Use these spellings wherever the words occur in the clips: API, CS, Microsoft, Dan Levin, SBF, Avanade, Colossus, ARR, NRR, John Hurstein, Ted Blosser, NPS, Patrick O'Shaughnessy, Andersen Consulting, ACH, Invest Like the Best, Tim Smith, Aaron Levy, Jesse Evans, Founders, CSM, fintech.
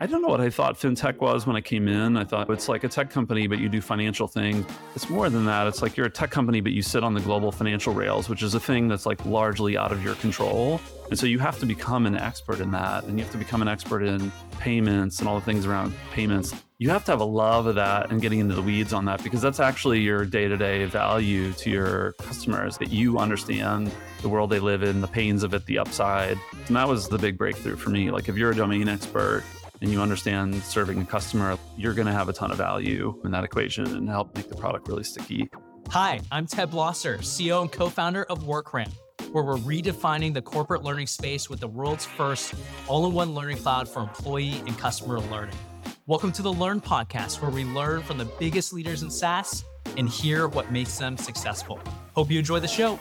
I don't know what I thought fintech was when I came in. I thought it's like a tech company, but you do financial things. It's more than that. It's like you're a tech company, but you sit on the global financial rails, which is a thing that's like largely out of your control. And so you have to become an expert in that. And you have to become an expert in payments and all the things around payments. You have to have a love of that and getting into the weeds on that, because that's actually your day-to-day value to your customers, that you understand the world they live in, the pains of it, the upside. And that was the big breakthrough for me. Like if you're a domain expert and you understand serving a customer, you're going to have a ton of value in that equation and help make the product really sticky. Hi, I'm Ted Blosser, CEO and co-founder of WorkRamp, where we're redefining the corporate learning space with the world's first all-in-one learning cloud for employee and customer learning. Welcome to the Learn Podcast, where we learn from the biggest leaders in SaaS and hear what makes them successful. Hope you enjoy the show.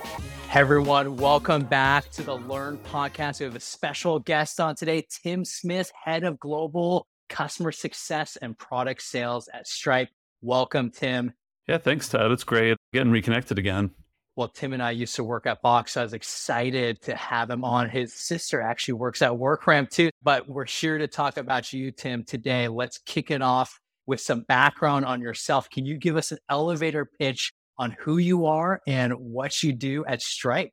Hey everyone, welcome back to the Learn Podcast. We have a special guest on today, Tim Smith, Head of Global Customer Success and Product Sales at Stripe. Welcome, Tim. Yeah, thanks, Ted. It's great getting reconnected again. Well, Tim and I used to work at Box, so I was excited to have him on. His sister actually works at WorkRamp too, but we're here to talk about you, Tim, today. Let's kick it off with some background on yourself. Can you give us an elevator pitch on who you are and what you do at Stripe?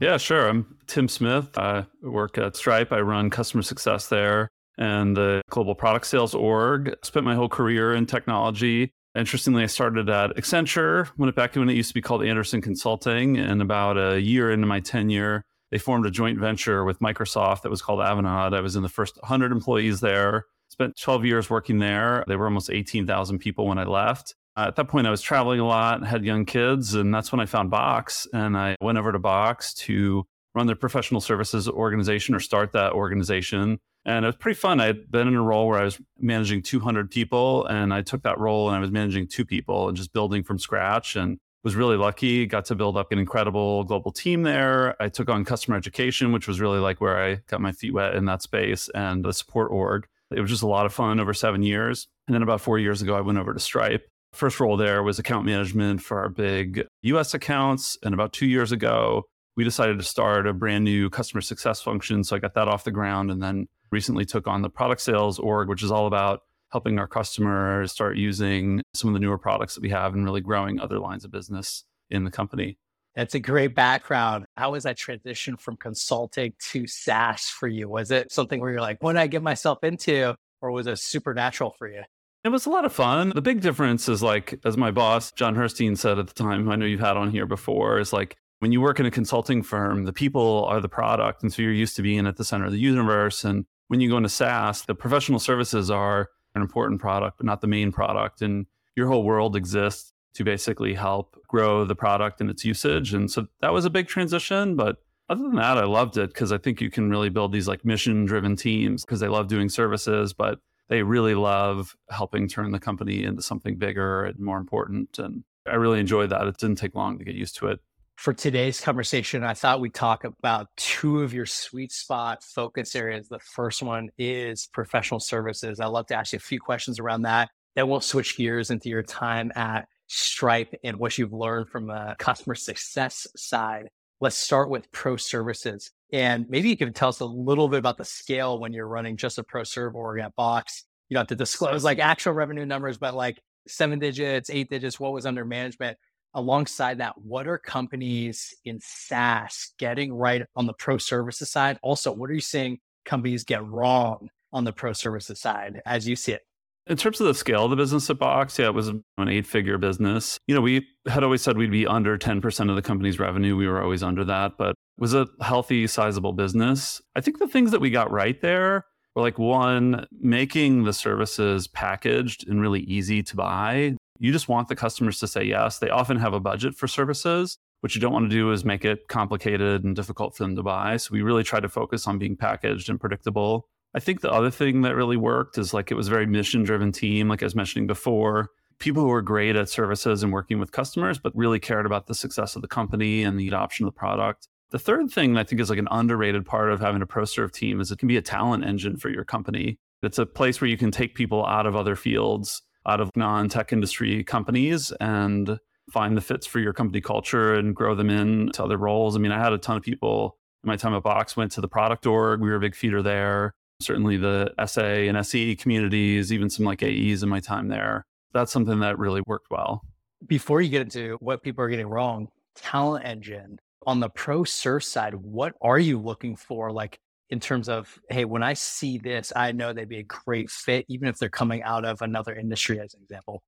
Yeah, sure. I'm Tim Smith. I work at Stripe. I run customer success there and the global product sales org. Spent my whole career in technology. Interestingly, I started at Accenture, went back to when it used to be called Andersen Consulting. And about a year into my tenure, they formed a joint venture with Microsoft that was called Avanade. I was in the first 100 employees there, spent 12 years working there. They were almost 18,000 people when I left. At that point, I was traveling a lot, had young kids, and that's when I found Box. And I went over to Box to run their professional services organization or start that organization. And it was pretty fun. I had been in a role where I was managing 200 people, and I took that role and I was managing 2 people and just building from scratch, and was really lucky, got to build up an incredible global team there. I took on customer education, which was really like where I got my feet wet in that space, and the support org. It was just a lot of fun over 7 years. And then about 4 years ago, I went over to Stripe. First role there was account management for our big US accounts. And about 2 years ago, we decided to start a brand new customer success function. So I got that off the ground, and then recently took on the product sales org, which is all about helping our customers start using some of the newer products that we have and really growing other lines of business in the company. That's a great background. How was that transition from consulting to SaaS for you? Was it something where you're like, what did I get myself into? Or was it supernatural for you? It was a lot of fun. The big difference is, like, as my boss, John Hurstein, said at the time, who I know you've had on here before, is like, when you work in a consulting firm, the people are the product. And so you're used to being at the center of the universe. And when you go into SaaS, the professional services are an important product, but not the main product. And your whole world exists to basically help grow the product and its usage. And so that was a big transition. But other than that, I loved it, because I think you can really build these like mission-driven teams, because they love doing services, but they really love helping turn the company into something bigger and more important. And I really enjoyed that. It didn't take long to get used to it. For today's conversation, I thought we'd talk about 2 of your sweet spot focus areas. The first one is professional services. I'd love to ask you a few questions around that. Then we'll switch gears into your time at Stripe and what you've learned from the customer success side. Let's start with pro services. And maybe you can tell us a little bit about the scale when you're running just a pro serve org at Box. You don't have to disclose like actual revenue numbers, but like 7 digits, 8 digits, what was under management? Alongside that, what are companies in SaaS getting right on the pro services side? Also, what are you seeing companies get wrong on the pro services side as you see it? In terms of the scale of the business at Box, yeah, it was an 8-figure business. You know, we had always said we'd be under 10% of the company's revenue. We were always under that, but it was a healthy, sizable business. I think the things that we got right there were like, one, making the services packaged and really easy to buy. You just want the customers to say yes. They often have a budget for services. What you don't want to do is make it complicated and difficult for them to buy. So we really try to focus on being packaged and predictable. I think the other thing that really worked is like it was a very mission-driven team, like I was mentioning before. People who were great at services and working with customers, but really cared about the success of the company and the adoption of the product. The third thing I think is like an underrated part of having a ProServe team is it can be a talent engine for your company. It's a place where you can take people out of other fields, out of non-tech industry companies, and find the fits for your company culture and grow them in to other roles. I mean, I had a ton of people in my time at Box went to the product org. We were a big feeder there. certainly the SA and SE communities, even some like AEs in my time there. That's something that really worked well. Before you get into what people are getting wrong, Talent Engine, on the pro surf side, what are you looking for? Like in terms of, hey, when I see this, I know they'd be a great fit, even if they're coming out of another industry as an example.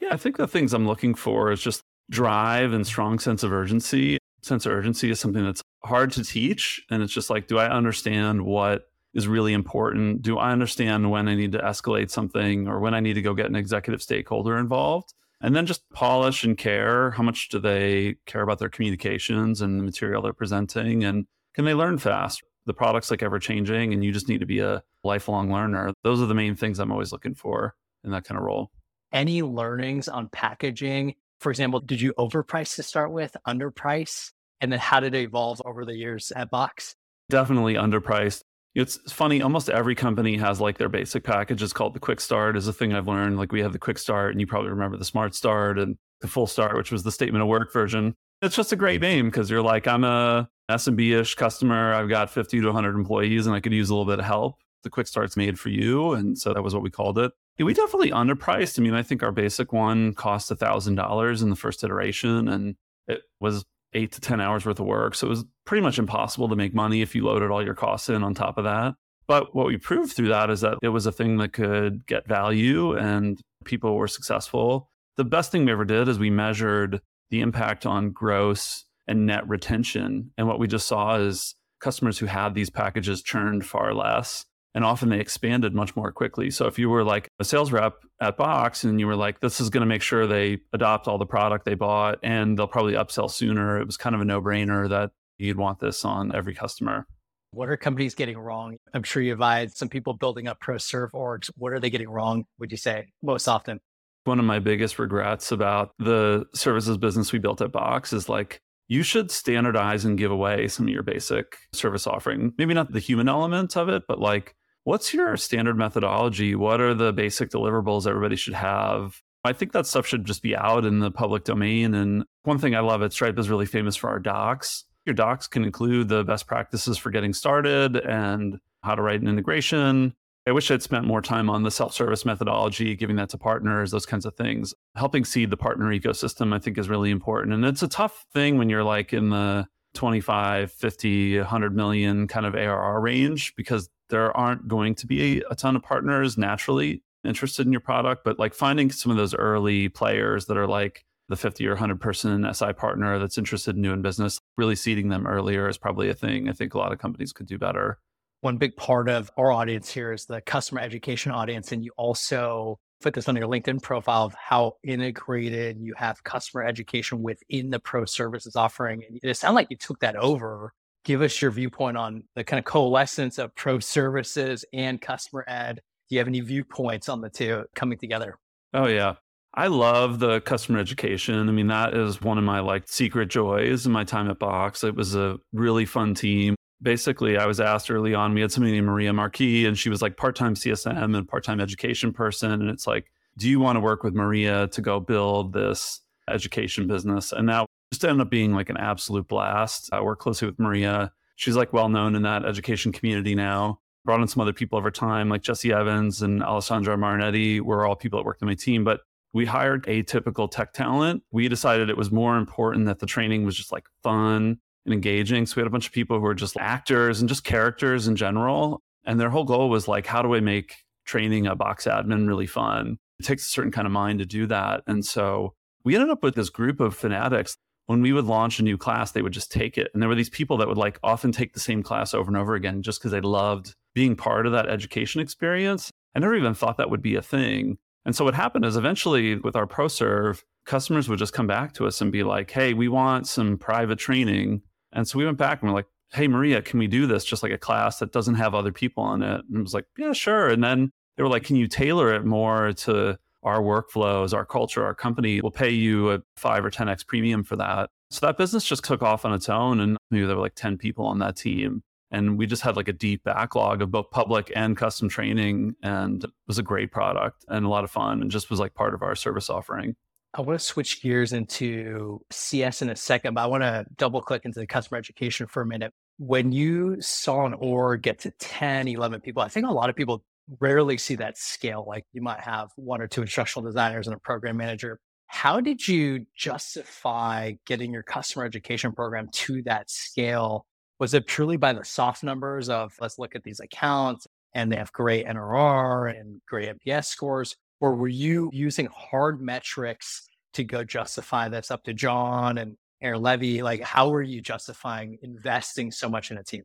Yeah, I think the things I'm looking for is just drive and strong sense of urgency. Sense of urgency is something that's hard to teach. And it's just like, do I understand what is really important? Do I understand when I need to escalate something or when I need to go get an executive stakeholder involved? And then just polish and care. How much do they care about their communications and the material they're presenting? And can they learn fast? The product's like ever changing and you just need to be a lifelong learner. Those are the main things I'm always looking for in that kind of role. Any learnings on packaging? For example, did you overprice to start with, underprice? And then how did it evolve over the years at Box? Definitely underpriced. It's funny, almost every company has like their basic package. It's called the Quick Start is a thing I've learned. Like we have the Quick Start and you probably remember the Smart Start and the Full Start, which was the Statement of Work version. It's just a great name because you're like, I'm a SMB-ish customer. I've got 50 to 100 employees and I could use a little bit of help. The Quick Start's made for you. And so that was what we called it. Yeah, we definitely underpriced. I mean, I think our basic one cost $1,000 in the first iteration and it was 8 to 10 hours worth of work. So it was pretty much impossible to make money if you loaded all your costs in on top of that. But what we proved through that is that it was a thing that could get value and people were successful. The best thing we ever did is we measured the impact on gross and net retention. And what we just saw is customers who had these packages churned far less. And often they expanded much more quickly. So if you were like a sales rep at Box and you were like, this is going to make sure they adopt all the product they bought and they'll probably upsell sooner. It was kind of a no-brainer that you'd want this on every customer. What are companies getting wrong? I'm sure you've had some people building up pro-serve orgs. What are they getting wrong, would you say, most often? One of my biggest regrets about the services business we built at Box is like, you should standardize and give away some of your basic service offering. Maybe not the human element of it, but like, what's your standard methodology? What are the basic deliverables everybody should have? I think that stuff should just be out in the public domain. And one thing I love at Stripe is really famous for our docs. Your docs can include the best practices for getting started and how to write an integration. I wish I'd spent more time on the self-service methodology, giving that to partners, those kinds of things. Helping seed the partner ecosystem, I think, is really important. And it's a tough thing when you're like in the 25, 50, 100 million kind of ARR range, because there aren't going to be a ton of partners naturally interested in your product, but like finding some of those early players that are like the 50 or 100 person SI partner that's interested in doing business, really seeding them earlier is probably a thing I think a lot of companies could do better. One big part of our audience here is the customer education audience. And you also put this on your LinkedIn profile of how integrated you have customer education within the pro services offering. And it sounds like you took that over. Give us your viewpoint on the kind of coalescence of pro services and customer ed. Do you have any viewpoints on the two coming together? Oh, yeah. I love the customer education. I mean, that is one of my like secret joys in my time at Box. It was a really fun team. Basically, I was asked early on, we had somebody named Maria Marquis, and she was like part-time CSM and part-time education person. And it's like, do you want to work with Maria to go build this education business? And that just ended up being like an absolute blast. I work closely with Maria. She's like well-known in that education community now. Brought in some other people over time, like Jesse Evans and Alessandra Marinetti were all people that worked on my team. But we hired atypical tech talent. We decided it was more important that the training was just like fun and engaging. So we had a bunch of people who were just actors and just characters in general. And their whole goal was like, how do I make training a Box admin really fun? It takes a certain kind of mind to do that. And so we ended up with this group of fanatics. When we would launch a new class, they would just take it. And there were these people that would like often take the same class over and over again, just because they loved being part of that education experience. I never even thought that would be a thing. And so what happened is eventually with our ProServe, customers would just come back to us and be like, hey, we want some private training. And so we went back and we're like, hey, Maria, can we do this just like a class that doesn't have other people on it? And I was like, yeah, sure. And then they were like, can you tailor it more to our workflows, our culture, our company? Will pay you a 5 or 10x premium for that. So that business just took off on its own. And maybe there were like 10 people on that team. And we just had like a deep backlog of both public and custom training. And it was a great product and a lot of fun and just was like part of our service offering. I want to switch gears into CS in a second, but I want to double click into the customer education for a minute. when you saw an org get to 10, 11 people, I think a lot of people rarely see that scale. Like you might have one or two instructional designers and a program manager. How did you justify getting your customer education program to that scale? Was it purely by the soft numbers of let's look at these accounts and they have great NRR and great NPS scores? Or were you using hard metrics to go justify this up to John and Aaron Levy? Like, how were you justifying investing so much in a team?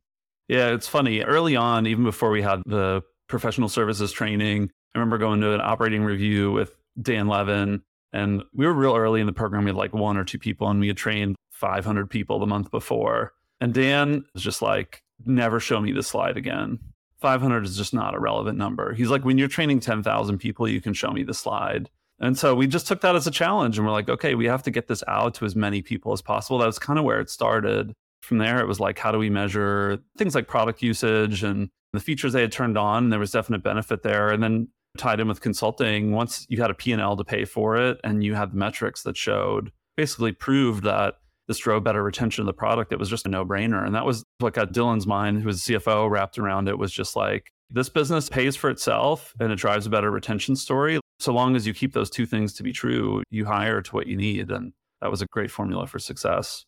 Yeah, it's funny. Early on, even before we had the professional services training, I remember going to an operating review with Dan Levin. And we were real early in the program. We had like one or two people, and we had trained 500 people the month before. And Dan was just like, never show me this slide again. 500 is just not a relevant number. He's like, when you're training 10,000 people, you can show me the slide. And so we just took that as a challenge. And we're like, okay, we have to get this out to as many people as possible. That was kind of where it started. From there, it was like, how do we measure things like product usage and the features they had turned on? There was definite benefit there. And then tied in with consulting, once you had a P&L to pay for it and you had the metrics that showed, basically proved that this drove better retention of the product, it was just a no-brainer. And that was what got Dylan's mind, who was CFO, wrapped around it, was just like, this business pays for itself and it drives a better retention story. So long as you keep those two things to be true, you hire to what you need. And that was a great formula for success.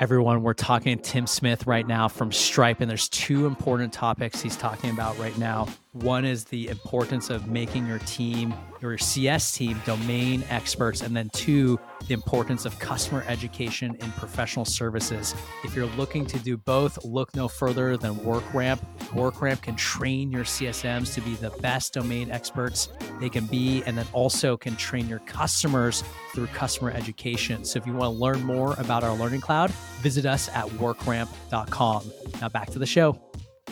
Everyone, we're talking to Tim Smith right now from Stripe, and there's two important topics he's talking about right now. One is the importance of making your team, your CS team, domain experts, and then two, the importance of customer education and professional services. If you're looking to do both, look no further than WorkRamp. WorkRamp can train your CSMs to be the best domain experts they can be, and then also can train your customers through customer education. So if you want to learn more about our Learning Cloud, visit us at workramp.com. Now back to the show.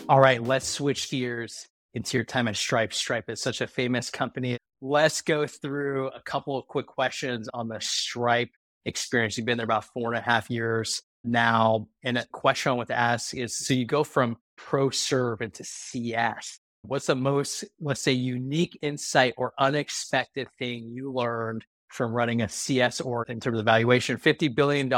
All right, let's switch gears into your time at Stripe. Stripe is such a famous company. Let's go through a couple of quick questions on the Stripe experience. You've been there about 4.5 years now. And a question I want to ask is, so you go from pro serve into CS. What's the most, let's say, unique insight or unexpected thing you learned from running a CS org in terms of valuation? $50 billion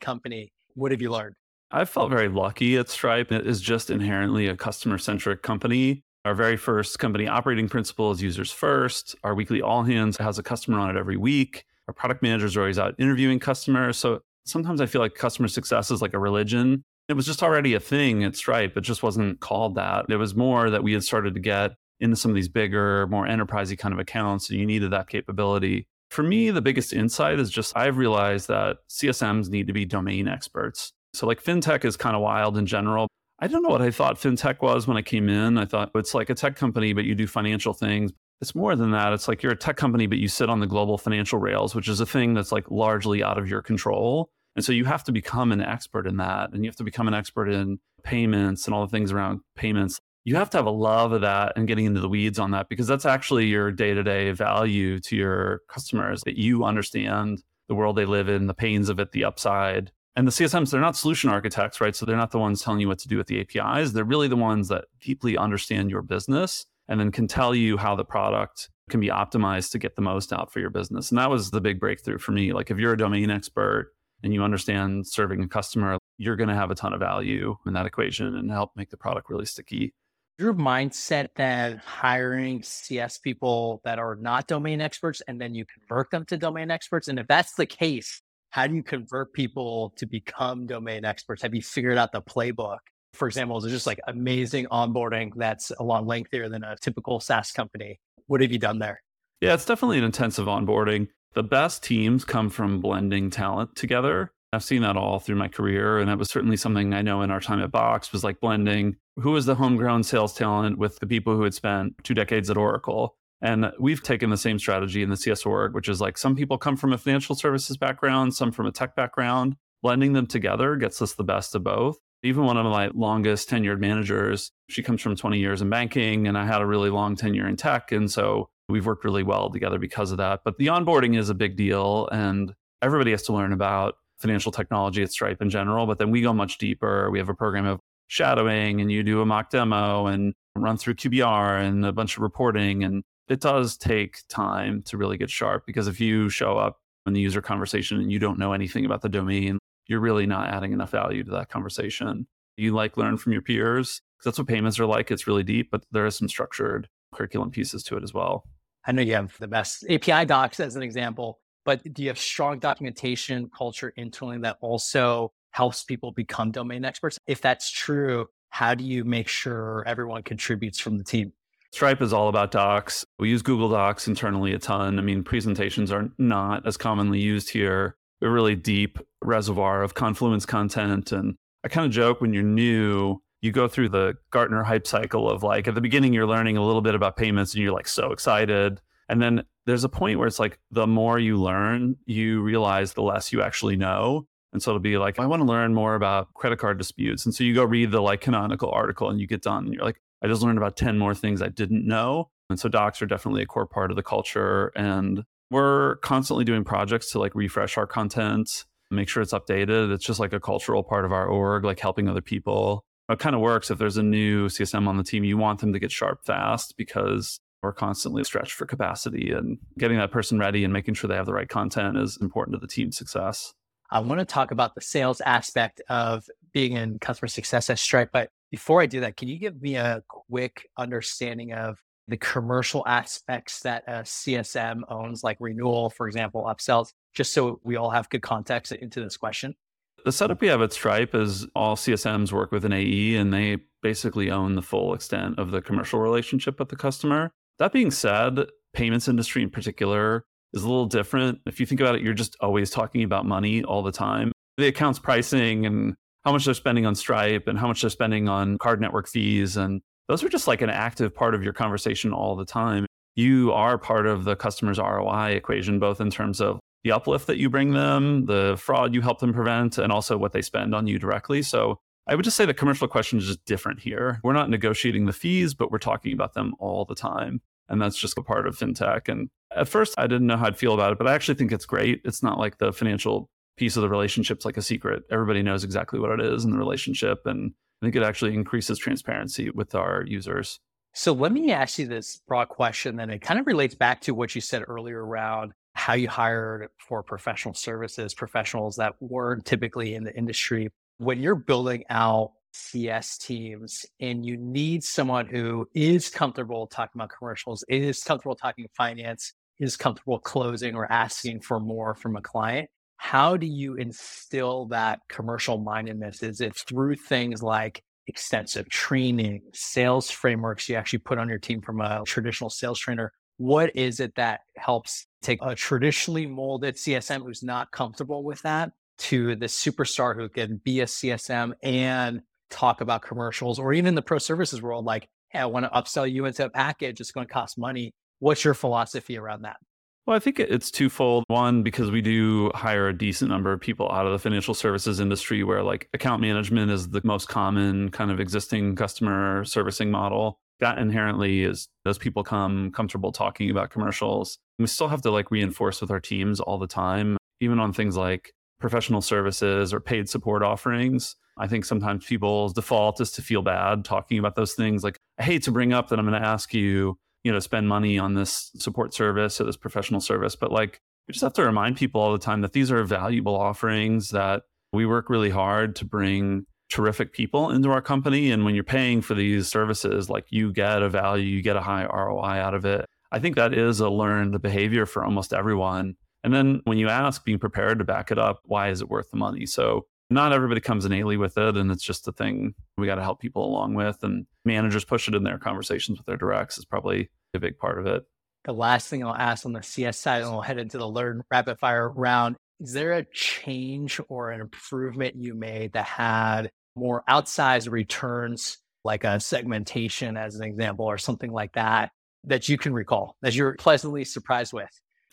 company. What have you learned? I felt very lucky at Stripe. It is just inherently a customer-centric company. Our very first company operating principle is users first. Our weekly all hands has a customer on it every week. Our product managers are always out interviewing customers. So sometimes I feel like customer success is like a religion. It was just already a thing at Stripe. It just wasn't called that. It was more that we had started to get into some of these bigger, more enterprisey kind of accounts, and you needed that capability. For me, the biggest insight is just I've realized that CSMs need to be domain experts. So like fintech is kind of wild in general. I don't know what I thought fintech was when I came in. I thought it's like a tech company, but you do financial things. It's more than that. It's like you're a tech company, but you sit on the global financial rails, which is a thing that's like largely out of your control. And so you have to become an expert in that. And you have to become an expert in payments and all the things around payments. You have to have a love of that and getting into the weeds on that, because that's actually your day-to-day value to your customers, that you understand the world they live in, the pains of it, the upside. And the CSMs, they're not solution architects, right? So they're not the ones telling you what to do with the APIs. They're really the ones that deeply understand your business and then can tell you how the product can be optimized to get the most out for your business. And that was the big breakthrough for me. Like if you're a domain expert and you understand serving a customer, you're going to have a ton of value in that equation and help make the product really sticky. Your mindset that hiring CS people that are not domain experts and then you convert them to domain experts. And if that's the case, how do you convert people to become domain experts? Have you figured out the playbook? For example, is it just like amazing onboarding that's a lot lengthier than a typical SaaS company? What have you done there? Yeah, it's definitely an intensive onboarding. The best teams come from blending talent together. I've seen that all through my career. And that was certainly something I know in our time at Box was like blending who was the homegrown sales talent with the people who had spent 2 decades at Oracle. And we've taken the same strategy in the CS org, which is like some people come from a financial services background, some from a tech background. Blending them together gets us the best of both. Even one of my longest tenured managers, she comes from 20 years in banking, and I had a really long tenure in tech. And so we've worked really well together because of that. But the onboarding is a big deal, and everybody has to learn about financial technology at Stripe in general. But then we go much deeper. We have a program of shadowing, and you do a mock demo and run through QBR and a bunch of reporting. And it does take time to really get sharp, because if you show up in the user conversation and you don't know anything about the domain, you're really not adding enough value to that conversation. You learn from your peers. That's what payments are like. It's really deep, but there is some structured curriculum pieces to it as well. I know you have the best API docs as an example, but do you have strong documentation culture internally that also helps people become domain experts? If that's true, how do you make sure everyone contributes from the team? Stripe is all about docs. We use Google Docs internally a ton. I mean, presentations are not as commonly used here. A really deep reservoir of Confluence content. And I kind of joke, when you're new, you go through the Gartner hype cycle of at the beginning, you're learning a little bit about payments and you're so excited. And then there's a point where it's the more you learn, you realize the less you actually know. And so it'll be I want to learn more about credit card disputes. And so you go read the Canonical article and you get done and you're I just learned about 10 more things I didn't know. And so docs are definitely a core part of the culture. And we're constantly doing projects to refresh our content, make sure it's updated. It's just a cultural part of our org, helping other people. It kind of works if there's a new CSM on the team, you want them to get sharp fast because we're constantly stretched for capacity, and getting that person ready and making sure they have the right content is important to the team's success. I want to talk about the sales aspect of being in customer success at Stripe, but before I do that, can you give me a quick understanding of the commercial aspects that a CSM owns, like renewal, for example, upsells, just so we all have good context into this question? The setup we have at Stripe is all CSMs work with an AE, and they basically own the full extent of the commercial relationship with the customer. That being said, payments industry in particular is a little different. If you think about it, you're just always talking about money all the time. The account's pricing and how much they're spending on Stripe and how much they're spending on card network fees. And those are just an active part of your conversation all the time. You are part of the customer's ROI equation, both in terms of the uplift that you bring them, the fraud you help them prevent, and also what they spend on you directly. So I would just say the commercial question is just different here. We're not negotiating the fees, but we're talking about them all the time. And that's just a part of fintech. And at first, I didn't know how I'd feel about it, but I actually think it's great. It's not like the financial piece of the relationship's a secret. Everybody knows exactly what it is in the relationship. And I think it actually increases transparency with our users. So let me ask you this broad question, and it kind of relates back to what you said earlier around how you hired for professional services, professionals that weren't typically in the industry. When you're building out CS teams and you need someone who is comfortable talking about commercials, is comfortable talking finance, is comfortable closing or asking for more from a client, how do you instill that commercial mindedness? Is it through things like extensive training, sales frameworks you actually put on your team from a traditional sales trainer? What is it that helps take a traditionally molded CSM who's not comfortable with that to the superstar who can be a CSM and talk about commercials, or even in the pro services world, hey, I want to upsell you into a package. It's going to cost money. What's your philosophy around that? Well, I think it's twofold. One, because we do hire a decent number of people out of the financial services industry where account management is the most common kind of existing customer servicing model. That inherently is those people come comfortable talking about commercials. We still have to reinforce with our teams all the time, even on things like professional services or paid support offerings. I think sometimes people's default is to feel bad talking about those things. I hate to bring up that I'm going to ask you, spend money on this support service or this professional service. But we just have to remind people all the time that these are valuable offerings that we work really hard to bring terrific people into our company. And when you're paying for these services, you get a value, you get a high ROI out of it. I think that is a learned behavior for almost everyone. And then when you ask, being prepared to back it up, why is it worth the money? So not everybody comes innately with it. And it's just a thing we got to help people along with. And managers push it in their conversations with their directs is probably a big part of it. The last thing I'll ask on the CS side, and we'll head into the learn rapid fire round. Is there a change or an improvement you made that had more outsized returns, like a segmentation as an example, or something like that, that you can recall, that you're pleasantly surprised with?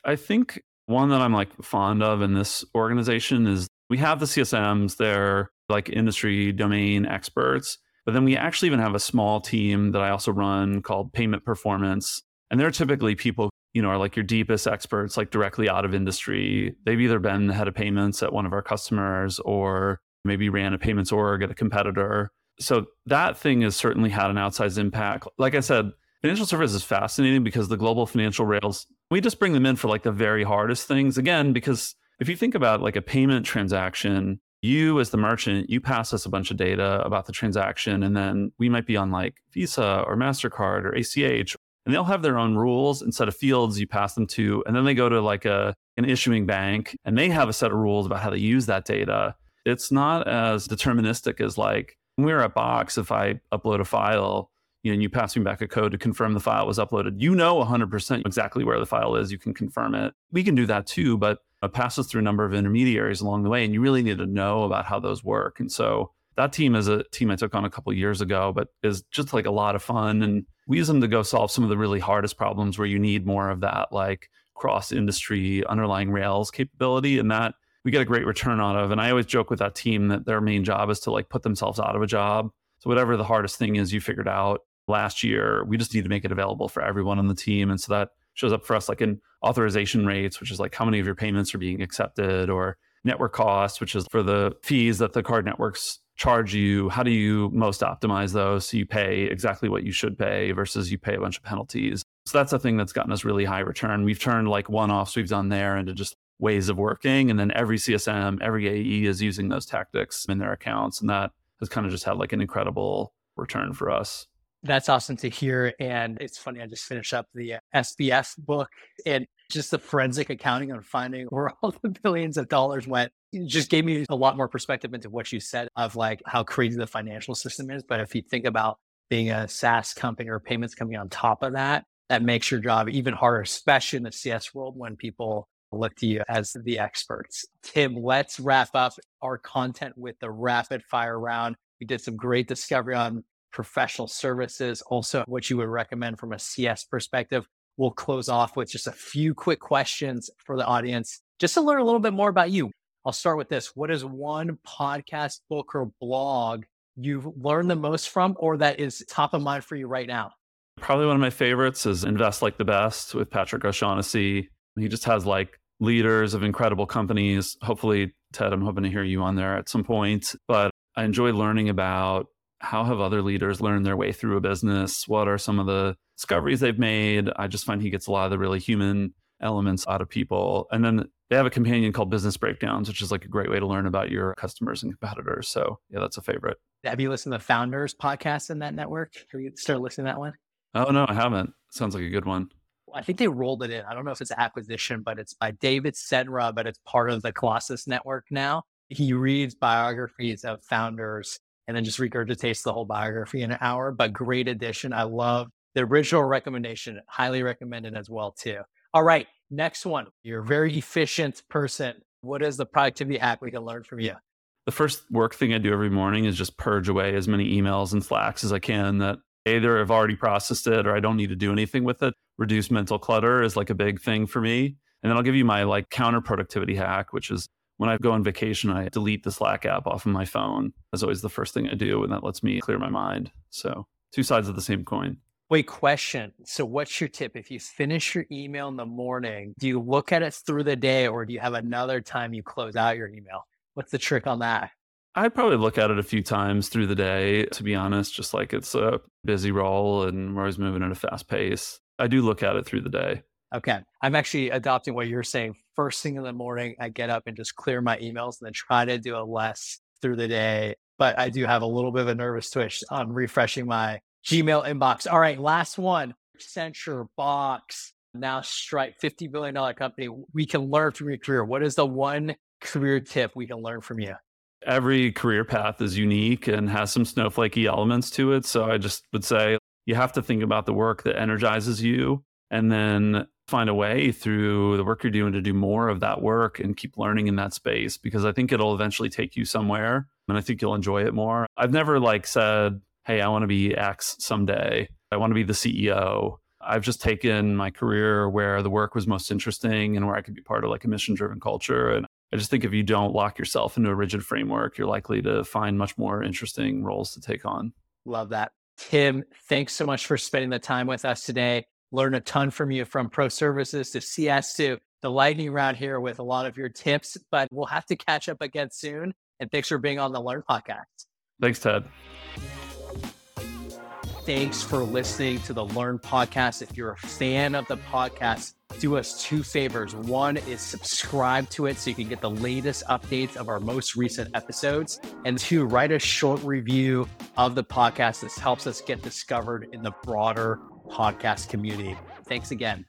I think one that I'm fond of in this organization is we have the CSMs, they're industry domain experts, but then we actually even have a small team that I also run called Payment Performance. And they're typically people, are your deepest experts, directly out of industry. They've either been the head of payments at one of our customers or maybe ran a payments org at a competitor. So that thing has certainly had an outsized impact. Like I said, financial services is fascinating because the global financial rails, we just bring them in for the very hardest things. Again, because if you think about a payment transaction, you as the merchant, you pass us a bunch of data about the transaction, and then we might be on like Visa or MasterCard or ACH, and they'll have their own rules and set of fields you pass them to. And then they go to like an issuing bank, and they have a set of rules about how they use that data. It's not as deterministic as like when we were at Box, if I upload a file, you know, and you pass me back a code to confirm the file was uploaded, you know 100% exactly where the file is. You can confirm it. We can do that too, but it passes through a number of intermediaries along the way, and you really need to know about how those work. And so that team is a team I took on a couple of years ago, but is just like a lot of fun. And we use them to go solve some of the really hardest problems where you need more of that like cross-industry underlying rails capability, and that we get a great return out of. And I always joke with that team that their main job is to like put themselves out of a job. So whatever the hardest thing is you figured out last year, we just need to make it available for everyone on the team. And so that shows up for us like in authorization rates, which is like how many of your payments are being accepted, or network costs, which is for the fees that the card networks charge you. How do you most optimize those so you pay exactly what you should pay versus you pay a bunch of penalties? So that's a thing that's gotten us really high return. We've turned like one-offs we've done there into just ways of working. And then every CSM, every AE is using those tactics in their accounts. And that has kind of just had like an incredible return for us. That's awesome to hear. And it's funny, I just finished up the SBF book, and just the forensic accounting and finding where all the billions of dollars went. It just gave me a lot more perspective into what you said of like how crazy the financial system is. But if you think about being a SaaS company or payments company on top of that, that makes your job even harder, especially in the CS world when people look to you as the experts. Tim, let's wrap up our content with the rapid fire round. We did some great discovery on professional services, also what you would recommend from a CS perspective. We'll close off with just a few quick questions for the audience, just to learn a little bit more about you. I'll start with this. What is one podcast, book, or blog you've learned the most from, or that is top of mind for you right now? Probably one of my favorites is Invest Like the Best with Patrick O'Shaughnessy. He just has like leaders of incredible companies. Hopefully, Ted, I'm hoping to hear you on there at some point. But I enjoy learning about how have other leaders learned their way through a business? What are some of the discoveries they've made? I just find he gets a lot of the really human elements out of people. And then they have a companion called Business Breakdowns, which is like a great way to learn about your customers and competitors. So yeah, that's a favorite. Have you listened to the Founders podcast in that network? Have you started listening to that one? Oh, no, I haven't. Sounds like a good one. I think they rolled it in. I don't know if it's an acquisition, but it's by David Senra, but it's part of the Colossus network now. He reads biographies of founders and then just regurgitates the whole biography in an hour, but great addition. I love the original recommendation. Highly recommended as well, too. All right, next one. You're a very efficient person. What is the productivity hack we can learn from you? The first work thing I do every morning is just purge away as many emails and Slacks as I can that either have already processed it or I don't need to do anything with it. Reduce mental clutter is like a big thing for me. And then I'll give you my like counter productivity hack, which is when I go on vacation, I delete the Slack app off of my phone. That's always the first thing I do. And that lets me clear my mind. So two sides of the same coin. Wait, question. So what's your tip? If you finish your email in the morning, do you look at it through the day, or do you have another time you close out your email? What's the trick on that? I'd probably look at it a few times through the day, to be honest, just like it's a busy role and we're always moving at a fast pace. I do look at it through the day. Okay. I'm actually adopting what you're saying. First thing in the morning, I get up and just clear my emails and then try to do a less through the day. But I do have a little bit of a nervous twitch on refreshing my Gmail inbox. All right. Last one, Accenture, Box, now Stripe, $50 billion company. We can learn from your career. What is the one career tip we can learn from you? Every career path is unique and has some snowflakey elements to it. So I just would say you have to think about the work that energizes you and then find a way through the work you're doing to do more of that work and keep learning in that space, because I think it'll eventually take you somewhere and I think you'll enjoy it more. I've never like said, hey, I want to be X someday. I want to be the CEO. I've just taken my career where the work was most interesting and where I could be part of like a mission-driven culture. And I just think if you don't lock yourself into a rigid framework, you're likely to find much more interesting roles to take on. Love that. Tim, thanks so much for spending the time with us today. Learn a ton from you, from pro services to CS to the lightning round here with a lot of your tips, but we'll have to catch up again soon. And thanks for being on the Learn Podcast. Thanks, Ted. Thanks for listening to the Learn Podcast. If you're a fan of the podcast, do us two favors. One is subscribe to it so you can get the latest updates of our most recent episodes. And two, write a short review of the podcast. This helps us get discovered in the broader podcast community. Thanks again.